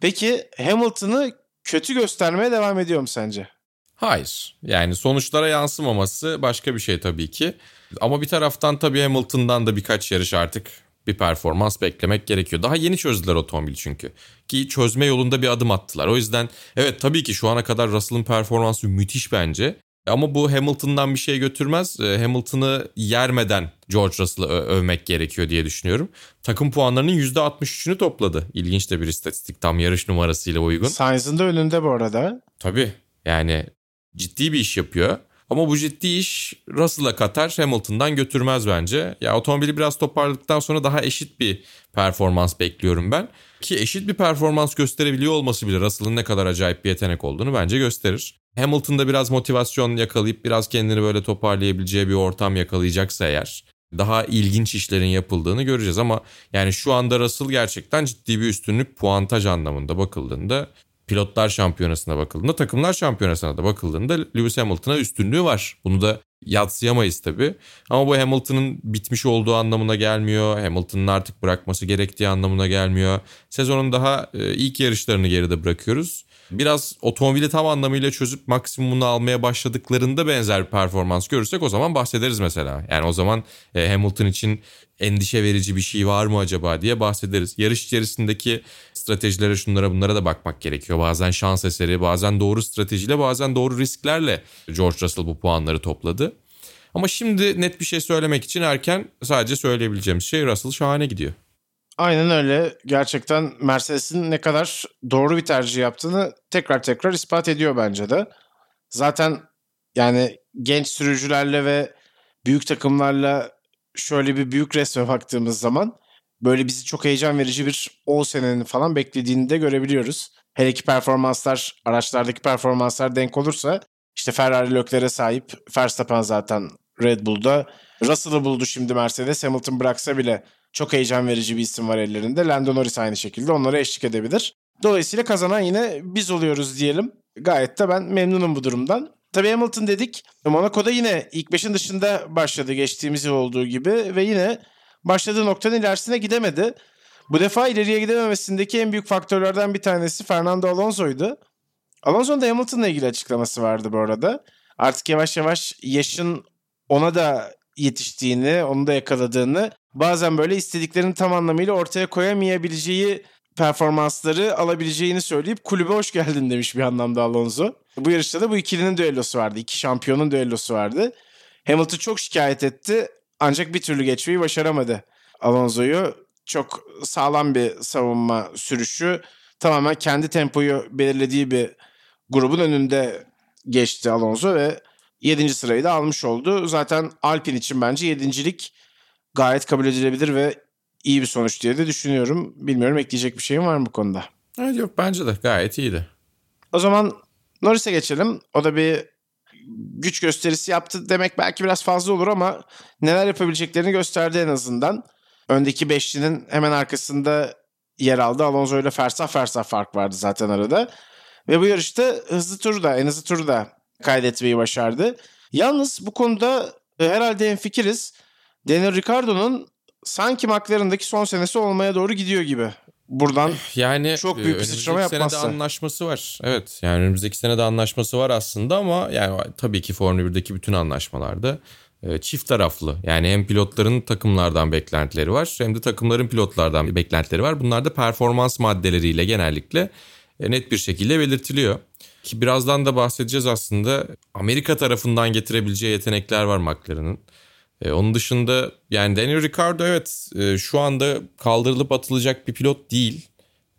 Peki Hamilton'ı kötü göstermeye devam ediyor mu sence? Hayır. Yani sonuçlara yansımaması başka bir şey tabii ki. Ama bir taraftan tabii Hamilton'dan da birkaç yarış artık bir performans beklemek gerekiyor. Daha yeni çözdüler otomobili çünkü. Ki çözme yolunda bir adım attılar. O yüzden evet tabii ki şu ana kadar Russell'ın performansı müthiş bence. Ama bu Hamilton'dan bir şey götürmez. Hamilton'ı yermeden George Russell'ı ö- övmek gerekiyor diye düşünüyorum. Takım puanlarının yüzde altmış üçünü topladı. İlginç de bir istatistik, tam yarış numarasıyla uygun. Sainz'ın da önünde bu arada. Tabii yani ciddi bir iş yapıyor. Ama bu ciddi iş Russell'a katar, Hamilton'dan götürmez bence. Ya otomobili biraz toparladıktan sonra daha eşit bir performans bekliyorum ben. Ki eşit bir performans gösterebiliyor olması bile Russell'ın ne kadar acayip bir yetenek olduğunu bence gösterir. Hamilton'da biraz motivasyon yakalayıp biraz kendini böyle toparlayabileceği bir ortam yakalayacaksa eğer daha ilginç işlerin yapıldığını göreceğiz. Ama yani şu anda Russell gerçekten ciddi bir üstünlük puantaj anlamında bakıldığında, pilotlar şampiyonasına bakıldığında, takımlar şampiyonasına da bakıldığında Lewis Hamilton'a üstünlüğü var. Bunu da yadsıyamayız tabii. Ama bu Hamilton'ın bitmiş olduğu anlamına gelmiyor. Hamilton'ın artık bırakması gerektiği anlamına gelmiyor. Sezonun daha ilk yarışlarını geride bırakıyoruz. Biraz otomobili tam anlamıyla çözüp maksimumunu almaya başladıklarında benzer bir performans görürsek o zaman bahsederiz mesela. Yani o zaman Hamilton için endişe verici bir şey var mı acaba diye bahsederiz. Yarış içerisindeki stratejilere, şunlara bunlara da bakmak gerekiyor. Bazen şans eseri, bazen doğru stratejiyle, bazen doğru risklerle George Russell bu puanları topladı. Ama şimdi net bir şey söylemek için erken, sadece söyleyebileceğimiz şey Russell şahane gidiyor. Aynen öyle. Gerçekten Mercedes'in ne kadar doğru bir tercih yaptığını tekrar tekrar ispat ediyor bence de. Zaten yani genç sürücülerle ve büyük takımlarla şöyle bir büyük resme baktığımız zaman böyle bizi çok heyecan verici bir on senenin falan beklediğini de görebiliyoruz. Hele ki performanslar, araçlardaki performanslar denk olursa, işte Ferrari Leclerc'e sahip, Verstappen zaten Red Bull'da. Russell'ı buldu şimdi Mercedes. Hamilton bıraksa bile çok heyecan verici bir isim var ellerinde. Lando Norris aynı şekilde onlara eşlik edebilir. Dolayısıyla kazanan yine biz oluyoruz diyelim. Gayet de ben memnunum bu durumdan. Tabii Hamilton dedik. Monaco'da yine ilk beşin dışında başladı geçtiğimiz yıl olduğu gibi ve yine başladığı noktanın ilerisine gidemedi. Bu defa ileriye gidememesindeki en büyük faktörlerden bir tanesi Fernando Alonso'ydu. Alonso'nun da Hamilton'la ilgili açıklaması vardı bu arada. Artık yavaş yavaş yaşın ona da yetiştiğini, onu da yakaladığını, bazen böyle istediklerini tam anlamıyla ortaya koyamayabileceği performansları alabileceğini söyleyip kulübe hoş geldin demiş bir anlamda Alonso. Bu yarışta da bu ikilinin düellosu vardı. İki şampiyonun düellosu vardı. Hamilton çok şikayet etti ancak bir türlü geçmeyi başaramadı Alonso'yu. Çok sağlam bir savunma sürüşü, tamamen kendi tempoyu belirlediği bir grubun önünde geçti Alonso ve yedinci sırayı da almış oldu. Zaten Alpine için bence yedincilik gayet kabul edilebilir ve iyi bir sonuç diye de düşünüyorum. Bilmiyorum, ekleyecek bir şeyim var mı bu konuda? Evet, yok, bence de gayet iyiydi. O zaman Norris'e geçelim. O da bir güç gösterisi yaptı demek belki biraz fazla olur ama neler yapabileceklerini gösterdi en azından. Öndeki beşlinin hemen arkasında yer aldı. Alonso ile fersah fersah fark vardı zaten arada. Ve bu yarışta hızlı turu da, en hızlı turu da kaydetmeyi başardı. Yalnız bu konuda herhalde hemfikiriz. Daniel Ricciardo'nun sanki McLaren'daki son senesi olmaya doğru gidiyor gibi buradan yani çok büyük bir sıçrama yapmazsa. Önümüzdeki senede anlaşması var. Evet, yani önümüzdeki senede anlaşması var aslında ama yani tabii ki Formula bir'deki bütün anlaşmalarda çift taraflı. Yani hem pilotların takımlardan beklentileri var hem de takımların pilotlardan beklentileri var. Bunlar da performans maddeleriyle genellikle net bir şekilde belirtiliyor. Ki birazdan da bahsedeceğiz aslında. Amerika tarafından getirebileceği yetenekler var McLaren'ın. Ee, onun dışında yani Daniel Ricciardo evet e, şu anda kaldırılıp atılacak bir pilot değil.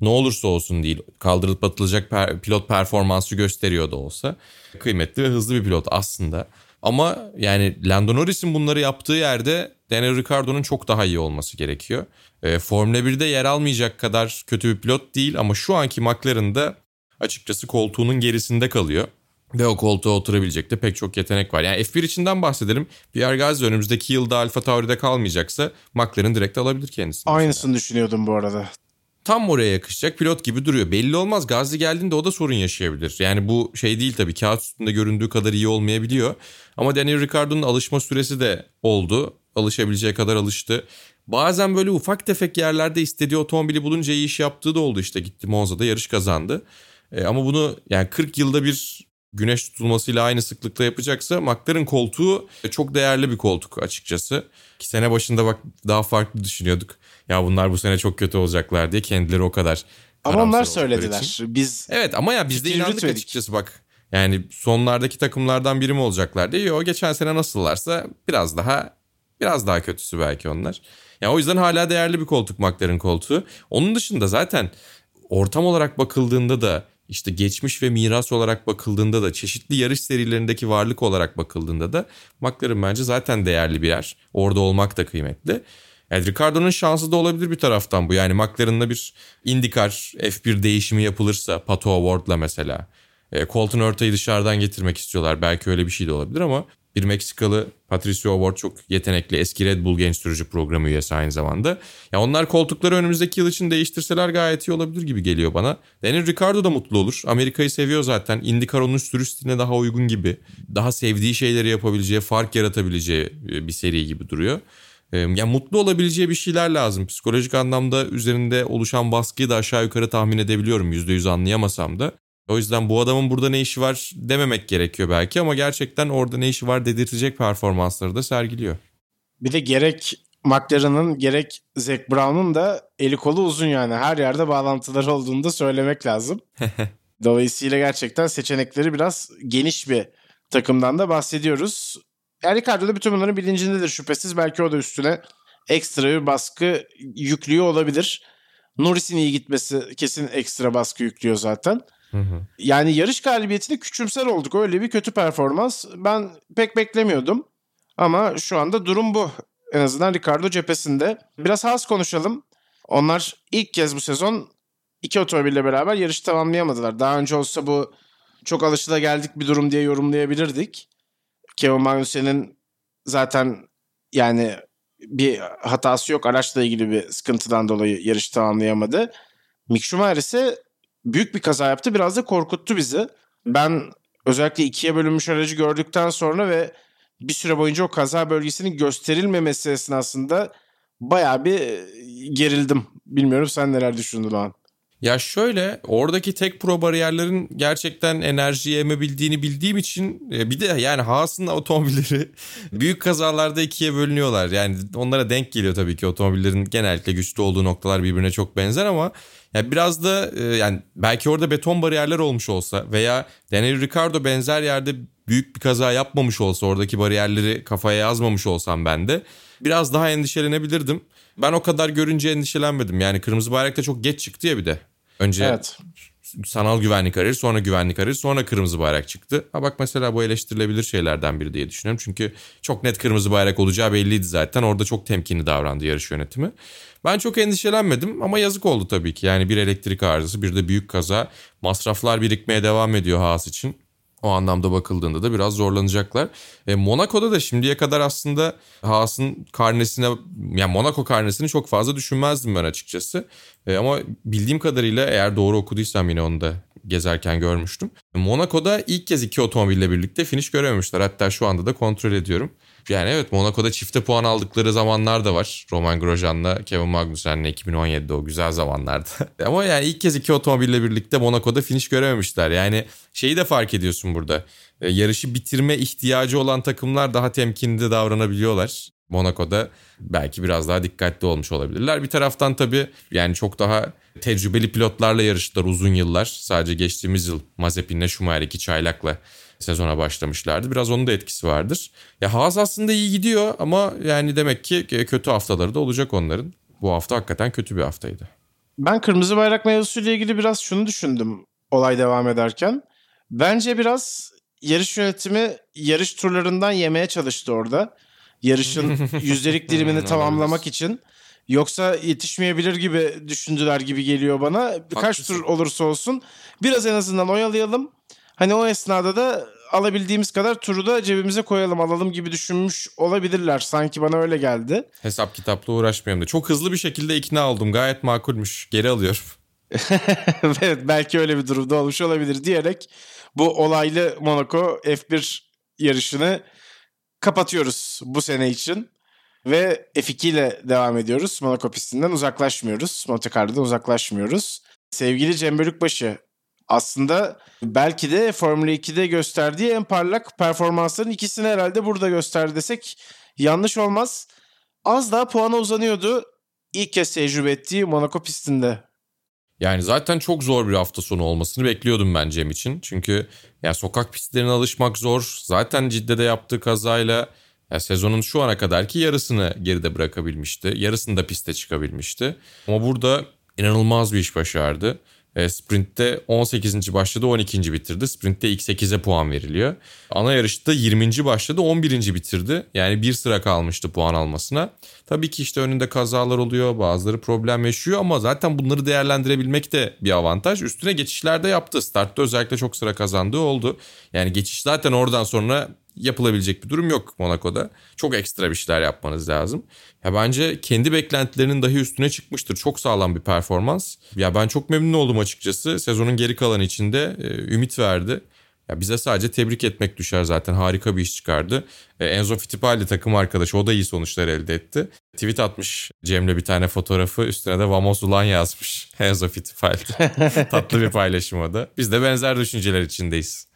Ne olursa olsun değil. Kaldırılıp atılacak per, pilot performansı gösteriyor da olsa. Kıymetli ve hızlı bir pilot aslında. Ama yani Lando Norris'in bunları yaptığı yerde Daniel Ricciardo'nun çok daha iyi olması gerekiyor. E, Formula bir'de yer almayacak kadar kötü bir pilot değil ama şu anki McLaren'da açıkçası koltuğunun gerisinde kalıyor. Ve o koltuğa oturabilecek de pek çok yetenek var. Yani F bir içinden bahsedelim. Pierre Gasly önümüzdeki yılda Alfa Tauri'de kalmayacaksa McLaren direkt alabilir kendisini. Aynısını mesela düşünüyordum bu arada. Tam oraya yakışacak pilot gibi duruyor. Belli olmaz, Gasly geldiğinde o da sorun yaşayabilir. Yani bu şey değil tabii, kağıt üstünde göründüğü kadar iyi olmayabiliyor. Ama Daniel Ricciardo'nun alışma süresi de oldu. Alışabileceği kadar alıştı. Bazen böyle ufak tefek yerlerde istediği otomobili bulunca iyi iş yaptığı da oldu işte. Gitti Monza'da yarış kazandı. E ama bunu yani kırk yılda bir güneş tutulmasıyla aynı sıklıkla yapacaksa McLaren koltuğu çok değerli bir koltuk açıkçası. Ki sene başında bak daha farklı düşünüyorduk. Ya bunlar bu sene çok kötü olacaklar diye kendileri o kadar. Ama onlar söylediler. Için. Biz evet ama ya biz de inandık yürütmedik açıkçası bak. Yani sonlardaki takımlardan biri mi olacaklar diye. Yo, geçen sene nasıllarsa biraz daha biraz daha kötüsü belki onlar. Ya yani o yüzden hala değerli bir koltuk McLaren koltuğu. Onun dışında zaten ortam olarak bakıldığında da İşte geçmiş ve miras olarak bakıldığında da çeşitli yarış serilerindeki varlık olarak bakıldığında da McLaren bence zaten değerli bir yer. Orada olmak da kıymetli. Yani Ricciardo'nun şansı da olabilir bir taraftan bu. Yani McLaren'la bir IndyCar F bir değişimi yapılırsa Pato Award'la mesela. E, Colton Herta'yı dışarıdan getirmek istiyorlar. Belki öyle bir şey de olabilir ama bir Meksikalı Patricio Ward çok yetenekli. Eski Red Bull genç sürücü programı üyesi aynı zamanda. Ya onlar koltukları önümüzdeki yıl için değiştirseler gayet iyi olabilir gibi geliyor bana. Daniel Ricciardo da mutlu olur. Amerika'yı seviyor zaten. IndyCar onun sürüş stiline daha uygun gibi. Daha sevdiği şeyleri yapabileceği, fark yaratabileceği bir seri gibi duruyor. Ya mutlu olabileceği bir şeyler lazım. Psikolojik anlamda üzerinde oluşan baskıyı da aşağı yukarı tahmin edebiliyorum. yüzde yüz anlayamasam da. O yüzden bu adamın burada ne işi var dememek gerekiyor belki ama gerçekten orada ne işi var dedirtecek performansları da sergiliyor. Bir de gerek McLaren'ın gerek Zac Brown'un da eli kolu uzun yani. Her yerde bağlantıları olduğunu da söylemek lazım. Dolayısıyla gerçekten seçenekleri biraz geniş bir takımdan da bahsediyoruz. Yani Ricardo da bütün bunların bilincindedir şüphesiz. Belki o da üstüne ekstra bir baskı yüklüyor olabilir. Norris'in iyi gitmesi kesin ekstra baskı yüklüyor zaten. Hı hı. Yani yarış galibiyetini küçümser olduk. Öyle bir kötü performans ben pek beklemiyordum. Ama şu anda durum bu. En azından Ricardo cephesinde. Biraz Haas konuşalım. Onlar ilk kez bu sezon iki otomobille beraber yarışı tamamlayamadılar. Daha önce olsa bu çok alışılageldik bir durum diye yorumlayabilirdik. Kevin Magnussen'in zaten yani bir hatası yok. Araçla ilgili bir sıkıntıdan dolayı yarışı tamamlayamadı. Mick Schumacher ise büyük bir kaza yaptı. Biraz da korkuttu bizi. Ben özellikle ikiye bölünmüş aracı gördükten sonra ve bir süre boyunca o kaza bölgesinin gösterilmemesi esnasında bayağı bir gerildim. Bilmiyorum sen neler düşündün o an? Ya şöyle, oradaki tek pro bariyerlerin gerçekten enerjiyi emebildiğini bildiğim için bir de yani Haas'ın otomobilleri büyük kazalarda ikiye bölünüyorlar. Yani onlara denk geliyor tabii ki, otomobillerin genellikle güçlü olduğu noktalar birbirine çok benzer ama yani biraz da yani belki orada beton bariyerler olmuş olsa veya Daniel Ricciardo benzer yerde büyük bir kaza yapmamış olsa, oradaki bariyerleri kafaya yazmamış olsam ben de biraz daha endişelenebilirdim. Ben o kadar görünce endişelenmedim. Yani kırmızı bayrakta çok geç çıktı ya bir de. Önce evet. Sanal güvenlik arayır, sonra güvenlik arayır, sonra kırmızı bayrak çıktı. Ha bak mesela bu eleştirilebilir şeylerden biri diye düşünüyorum. Çünkü çok net kırmızı bayrak olacağı belliydi zaten. Orada çok temkinli davrandı yarış yönetimi. Ben çok endişelenmedim ama yazık oldu tabii ki. Yani bir elektrik arızası, bir de büyük kaza. Masraflar birikmeye devam ediyor Haas için. O anlamda bakıldığında da biraz zorlanacaklar. E, Monaco'da da şimdiye kadar aslında Haas'ın karnesine, yani Monaco karnesini çok fazla düşünmezdim ben açıkçası. E, ama bildiğim kadarıyla, eğer doğru okuduysam yine onu da gezerken görmüştüm. Monaco'da ilk kez iki otomobille birlikte finish görememişler. Hatta şu anda da kontrol ediyorum. Yani evet, Monaco'da çifte puan aldıkları zamanlar da var. Romain Grosjean'la Kevin Magnussen'le iki bin on yedide o güzel zamanlarda. Ama yani ilk kez iki otomobille birlikte Monaco'da finish görememişler. Yani şeyi de fark ediyorsun burada. Yarışı bitirme ihtiyacı olan takımlar daha temkinli davranabiliyorlar. Monaco'da belki biraz daha dikkatli olmuş olabilirler. Bir taraftan tabii yani çok daha tecrübeli pilotlarla yarıştılar uzun yıllar. Sadece geçtiğimiz yıl Mazepin'le Schumacher iki çaylakla sezona başlamışlardı. Biraz onun da etkisi vardır. Ya Haas aslında iyi gidiyor ama yani demek ki kötü haftaları da olacak onların. Bu hafta hakikaten kötü bir haftaydı. Ben kırmızı bayrak mevzusuyla ilgili biraz şunu düşündüm olay devam ederken. Bence biraz yarış yönetimi yarış turlarından yemeye çalıştı orada. Yarışın yüzdelik dilimini tamamlamak için. Yoksa yetişmeyebilir gibi düşündüler gibi geliyor bana. Haklısın. Kaç tur olursa olsun biraz en azından oyalayalım. Hani o esnada da alabildiğimiz kadar turu da cebimize koyalım, alalım gibi düşünmüş olabilirler. Sanki bana öyle geldi. Hesap kitapla uğraşmayayım da. Çok hızlı bir şekilde ikna oldum. Gayet makulmüş. Geri alıyorum. Evet, belki öyle bir durumda olmuş olabilir diyerek bu olaylı Monaco F bir yarışını kapatıyoruz bu sene için. Ve F iki ile devam ediyoruz. Monaco pistinden uzaklaşmıyoruz. Monte Carlo'dan uzaklaşmıyoruz. Sevgili Cem Bölükbaşı, aslında belki de Formula ikide gösterdiği en parlak performansların ikisini herhalde burada gösterdi desek yanlış olmaz. Az daha puana uzanıyordu ilk kez tecrübe ettiği Monaco pistinde. Yani zaten çok zor bir hafta sonu olmasını bekliyordum ben Cem için. Çünkü yani sokak pistlerine alışmak zor. Zaten Cidde'de yaptığı kazayla yani sezonun şu ana kadarki yarısını geride bırakabilmişti. Yarısını da piste çıkabilmişti. Ama burada inanılmaz bir iş başardı. E, sprint'te on sekizinci başladı, on ikinci bitirdi. Sprint'te ilk sekize puan veriliyor. Ana yarışta yirminci başladı, on birinci bitirdi. Yani bir sıra kalmıştı puan almasına. Tabii ki işte önünde kazalar oluyor, bazıları problem yaşıyor ama zaten bunları değerlendirebilmek de bir avantaj. Üstüne geçişler de yaptı. Startta özellikle çok sıra kazandığı oldu. Yani geçiş zaten oradan sonra yapılabilecek bir durum yok Monaco'da. Çok ekstra bir şeyler yapmanız lazım. Ya bence kendi beklentilerinin dahi üstüne çıkmıştır. Çok sağlam bir performans. Ya ben çok memnun oldum açıkçası. Sezonun geri kalanı içinde e, ümit verdi. Ya bize sadece tebrik etmek düşer zaten. Harika bir iş çıkardı. E, Enzo Fittipaldi takım arkadaşı, o da iyi sonuçlar elde etti. Tweet atmış Cem'le bir tane fotoğrafı. Üstüne de Vamos Ulan yazmış Enzo Fittipaldi. Tatlı bir paylaşım o da. Biz de benzer düşünceler içindeyiz.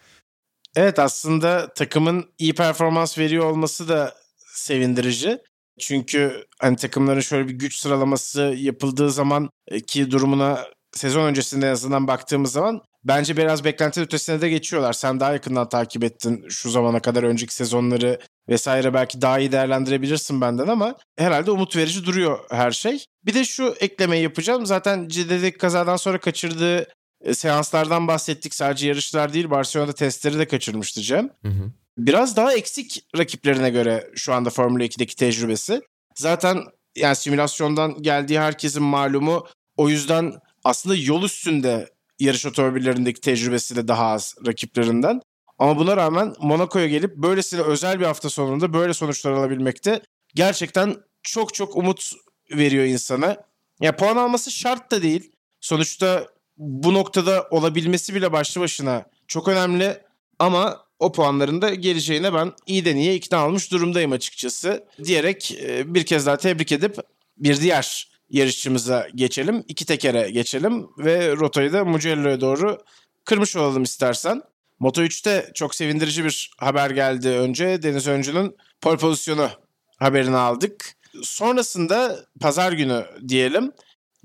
Evet, aslında takımın iyi performans veriyor olması da sevindirici. Çünkü hani takımların şöyle bir güç sıralaması yapıldığı zaman ki durumuna sezon öncesinde en azından baktığımız zaman bence biraz beklenti ötesine de geçiyorlar. Sen daha yakından takip ettin şu zamana kadar önceki sezonları vesaire, belki daha iyi değerlendirebilirsin benden ama herhalde umut verici duruyor her şey. Bir de şu eklemeyi yapacağım. Zaten Cidde'deki kazadan sonra kaçırdığı seanslardan bahsettik. Sadece yarışlar değil, Barcelona'da testleri de kaçırmıştı Cem. Hı hı. Biraz daha eksik rakiplerine göre şu anda Formula ikideki tecrübesi. Zaten yani simülasyondan geldiği herkesin malumu, o yüzden aslında yol üstünde yarış otomobillerindeki tecrübesi de daha az rakiplerinden. Ama buna rağmen Monaco'ya gelip böylesine özel bir hafta sonunda böyle sonuçlar alabilmek de gerçekten çok çok umut veriyor insana. Ya puan alması şart da değil. Sonuçta bu noktada olabilmesi bile başlı başına çok önemli ama o puanların da geleceğine ben iyi de niye ikna olmuş durumdayım açıkçası diyerek bir kez daha tebrik edip bir diğer yarışçımıza geçelim. İki tekere geçelim ve rotayı da Mugello'ya doğru kırmış olalım istersen. Moto üçte çok sevindirici bir haber geldi önce. Deniz Öncü'nün pole pozisyonu haberini aldık. Sonrasında pazar günü diyelim.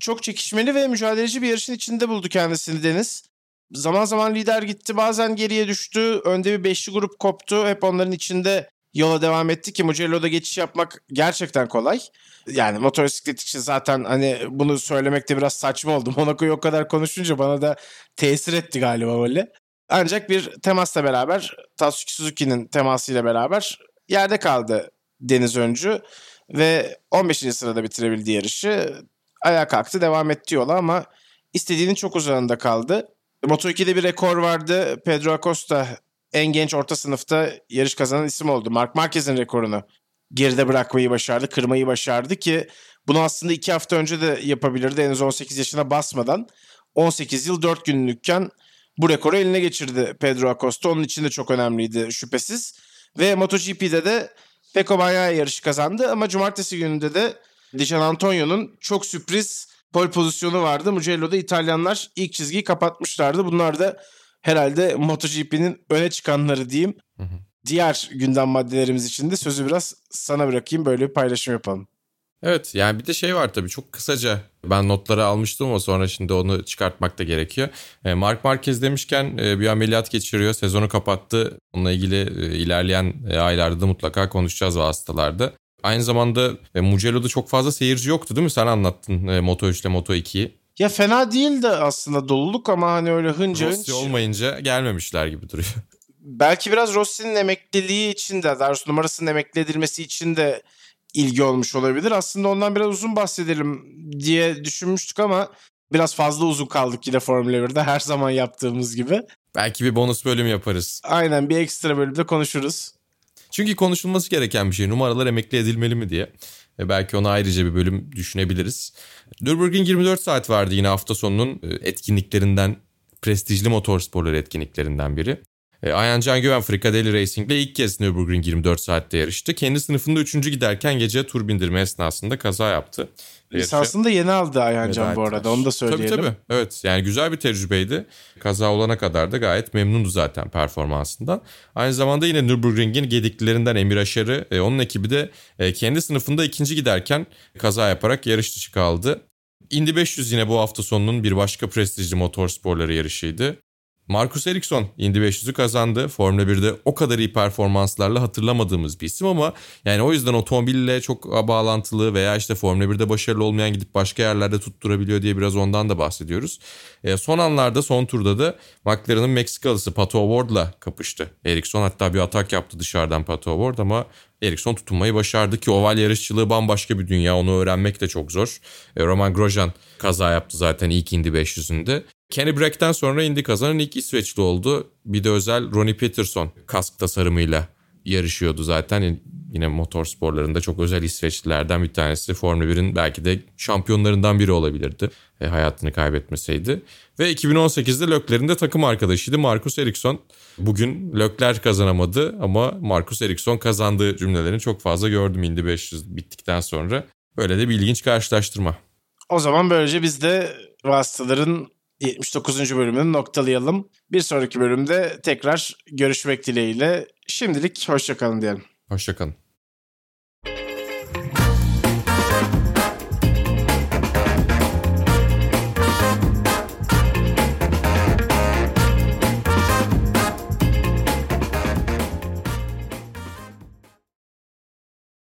Çok çekişmeli ve mücadeleci bir yarışın içinde buldu kendisini Deniz. Zaman zaman lider gitti, bazen geriye düştü. Önde bir beşli grup koptu. Hep onların içinde yola devam etti ki Mugello'da geçiş yapmak gerçekten kolay. Yani motosiklet için zaten hani bunu söylemek de biraz saçma oldu. Monaco'yu o kadar konuşunca bana da tesir etti galiba böyle. Ancak bir temasla beraber, Tatsuki Suzuki'nin temasıyla beraber yerde kaldı Deniz Öncü. Ve on beşinci sırada bitirebildiği yarışı. Ayağa kalktı, devam etti yola ama istediğinin çok uzağında kaldı. Moto ikide bir rekor vardı. Pedro Acosta en genç orta sınıfta yarış kazanan isim oldu. Marc Marquez'in rekorunu geride bırakmayı başardı, kırmayı başardı ki bunu aslında iki hafta önce de yapabilirdi henüz on sekiz yaşına basmadan. on sekiz yıl dört günlükken bu rekoru eline geçirdi Pedro Acosta. Onun için de çok önemliydi şüphesiz. Ve MotoGP'de de Pecco Bagnaia yarışı kazandı ama cumartesi gününde de Di Gian Antonio'nun çok sürpriz pole pozisyonu vardı. Mugello'da İtalyanlar ilk çizgiyi kapatmışlardı. Bunlar da herhalde MotoGP'nin öne çıkanları diyeyim. Hı hı. Diğer gündem maddelerimiz için de sözü biraz sana bırakayım, böyle bir paylaşım yapalım. Evet, yani bir de şey var tabii, çok kısaca ben notları almıştım ama sonra şimdi onu çıkartmak da gerekiyor. Marc Marquez demişken bir ameliyat geçiriyor, sezonu kapattı. Onunla ilgili ilerleyen aylarda mutlaka konuşacağız vasıtalarda. Aynı zamanda Mugello'da çok fazla seyirci yoktu değil mi? Sen anlattın Moto üç ile Moto ikiyi. Ya fena değil de aslında doluluk ama hani öyle hınca hınç. Rossi olmayınca gelmemişler gibi duruyor. Belki biraz Rossi'nin emekliliği için de, daha doğrusu numarasının emekli edilmesi için de ilgi olmuş olabilir. Aslında ondan biraz uzun bahsedelim diye düşünmüştük ama biraz fazla uzun kaldık yine Formula birde, her zaman yaptığımız gibi. Belki bir bonus bölüm yaparız. Aynen, bir ekstra bölümde konuşuruz. Çünkü konuşulması gereken bir şey, numaralar emekli edilmeli mi diye. E belki ona ayrıca bir bölüm düşünebiliriz. Nürburgring yirmi dört saat vardı yine hafta sonunun etkinliklerinden, prestijli motorsporları etkinliklerinden biri. E, Ayhan Can Güven Frikadelli Racing'le ilk kez Nürburgring yirmi dört saatte yarıştı. Kendi sınıfında üçüncü giderken gece tur bindirme esnasında kaza yaptı. Lisansını da yeni aldı Ayhan Can bu arada, onu da söyleyelim. Tabii tabii, evet, yani güzel bir tecrübeydi. Kaza olana kadar da gayet memnundu zaten performansından. Aynı zamanda yine Nürburgring'in gediklilerinden Emir Aşar'ı, e, onun ekibi de e, kendi sınıfında ikinci giderken kaza yaparak yarış dışı kaldı. Indy beş yüz yine bu hafta sonunun bir başka prestijli motorsporları yarışıydı. Marcus Ericsson Indy beş yüzü kazandı. Formula birde o kadar iyi performanslarla hatırlamadığımız bir isim ama yani o yüzden otomobille çok bağlantılı veya işte Formula birde başarılı olmayan gidip başka yerlerde tutturabiliyor diye biraz ondan da bahsediyoruz. E, son anlarda, son turda da McLaren'ın Meksikalısı Pato O'Ward'la kapıştı Ericsson. Hatta bir atak yaptı dışarıdan Pato O'Ward ama Ericsson tutunmayı başardı ki oval yarışçılığı bambaşka bir dünya. Onu öğrenmek de çok zor. E, Roman Grosjean kaza yaptı zaten ilk Indy beş yüzünde. Kenny Brake'ten sonra Indy kazanan ilk İsveçli oldu. Bir de özel Ronnie Peterson kask tasarımıyla yarışıyordu zaten. Yine motorsporlarında çok özel İsveçlilerden bir tanesi. Formula birin belki de şampiyonlarından biri olabilirdi e, hayatını kaybetmeseydi. Ve iki bin on sekizde Leclerc'in de takım arkadaşıydı Marcus Ericsson. Bugün Leclerc kazanamadı ama Marcus Ericsson kazandığı cümlelerini çok fazla gördüm Indy beş yüz bittikten sonra. Böyle de bir ilginç karşılaştırma. O zaman böylece biz de vasıtaların yetmiş dokuzuncu bölümünü noktalayalım. Bir sonraki bölümde tekrar görüşmek dileğiyle. Şimdilik hoşça kalın diyelim. Hoşça kalın.